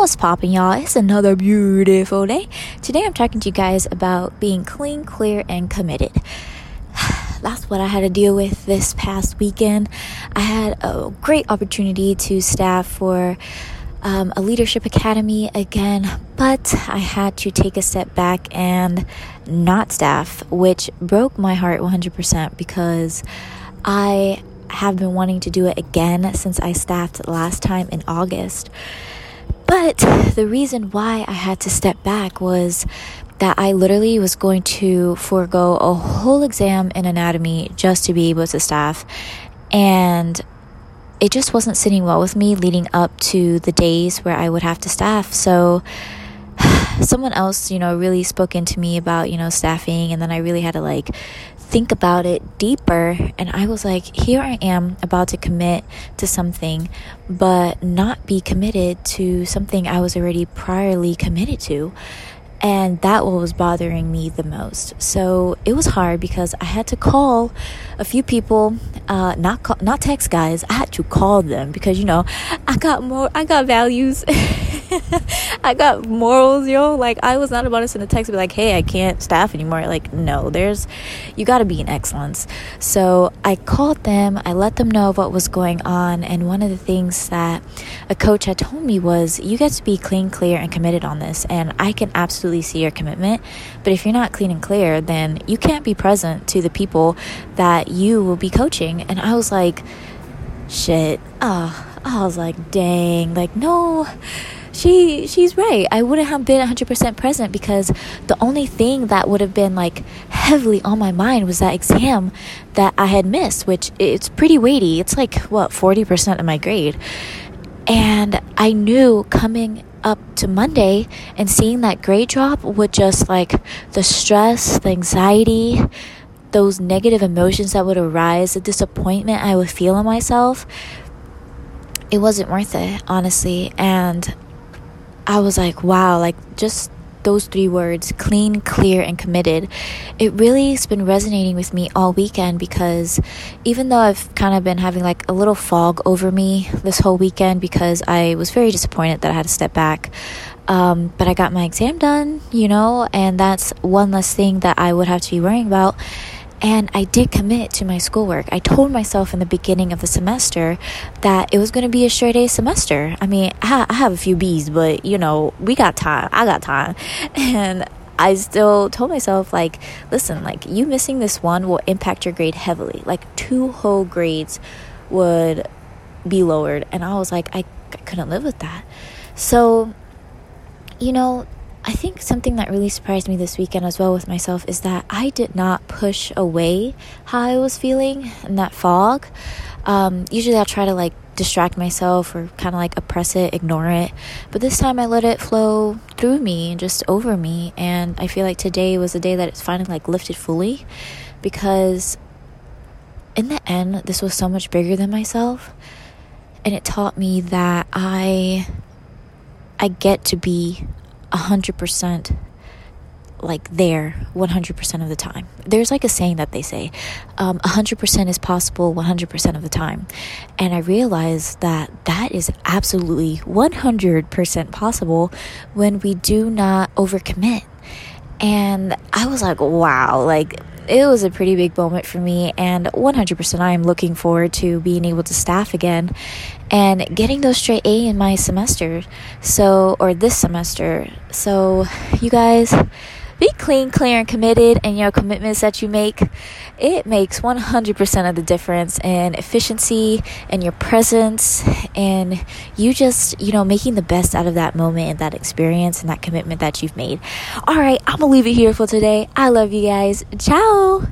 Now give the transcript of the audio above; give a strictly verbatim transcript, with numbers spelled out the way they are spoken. What's poppin', y'all? It's another beautiful day. Today I'm talking to you guys about being clean, clear, and committed. That's what I had to deal with this past weekend. I had a great opportunity to staff for um, a leadership academy again, but I had to take a step back and not staff, which broke my heart one hundred percent because I have been wanting to do it again since I staffed last time in August. But the reason why I had to step back was that I literally was going to forego a whole exam in anatomy just to be able to staff. And it just wasn't sitting well with me leading up to the days where I would have to staff. So someone else, you know, really spoke into me about, you know, staffing. And then I really had to like think about it deeper. And I was like, here I am about to commit to something, but not be committed to something I was already priorly committed to. And that was bothering me the most. So it was hard because I had to call a few people, uh, not call, not text guys. I had to call them because, you know, I got more, I got values. I got morals, yo. Like, I was not about to send a text and be like, hey, I can't staff anymore. Like, no, there's, you got to be in excellence. So I called them. I let them know what was going on. And one of the things that a coach had told me was, you get to be clean, clear, and committed on this. And I can absolutely see your commitment. But if you're not clean and clear, then you can't be present to the people that you will be coaching. And I was like, shit. Oh, I was like, dang. Like, no. She she's right. I wouldn't have been one hundred percent present because the only thing that would have been like heavily on my mind was that exam that I had missed, which it's pretty weighty. It's like, what, forty percent of my grade. And I knew coming up to Monday and seeing that grade drop would just like the stress, the anxiety, those negative emotions that would arise, the disappointment I would feel in myself. It wasn't worth it, honestly. And I was like, wow, like just those three words, clean, clear, and committed. It really has been resonating with me all weekend because even though I've kind of been having like a little fog over me this whole weekend because I was very disappointed that I had to step back. Um, but I got my exam done, you know, and that's one less thing that I would have to be worrying about. And I did commit to my schoolwork. I told myself in the beginning of the semester that it was going to be a straight A semester. I mean, I have a few B's, but, you know, we got time. I got time. And I still told myself, like, listen, like, you missing this one will impact your grade heavily. Like, two whole grades would be lowered. And I was like, I, I couldn't live with that. So, you know, I think something that really surprised me this weekend as well with myself is that I did not push away how I was feeling in that fog. Um, usually I try to like distract myself or kind of like oppress it, ignore it. But this time I let it flow through me and just over me. And I feel like today was the day that it's finally like lifted fully because in the end, this was so much bigger than myself. And it taught me that I, I get to be one hundred percent like there one hundred percent of the time. There's like a saying that they say um, one hundred percent is possible one hundred percent of the time. And I realized that that is absolutely one hundred percent possible when we do not overcommit. And I was like, wow, like it was a pretty big moment for me. And one hundred percent I am looking forward to being able to staff again and getting those straight A in my semester. So, or this semester. So you guys be clean, clear, and committed. And your commitments that you make, it makes one hundred percent of the difference in efficiency and your presence and you just, you know, making the best out of that moment and that experience and that commitment that you've made. All right, I'm going to leave it here for today. I love you guys. Ciao.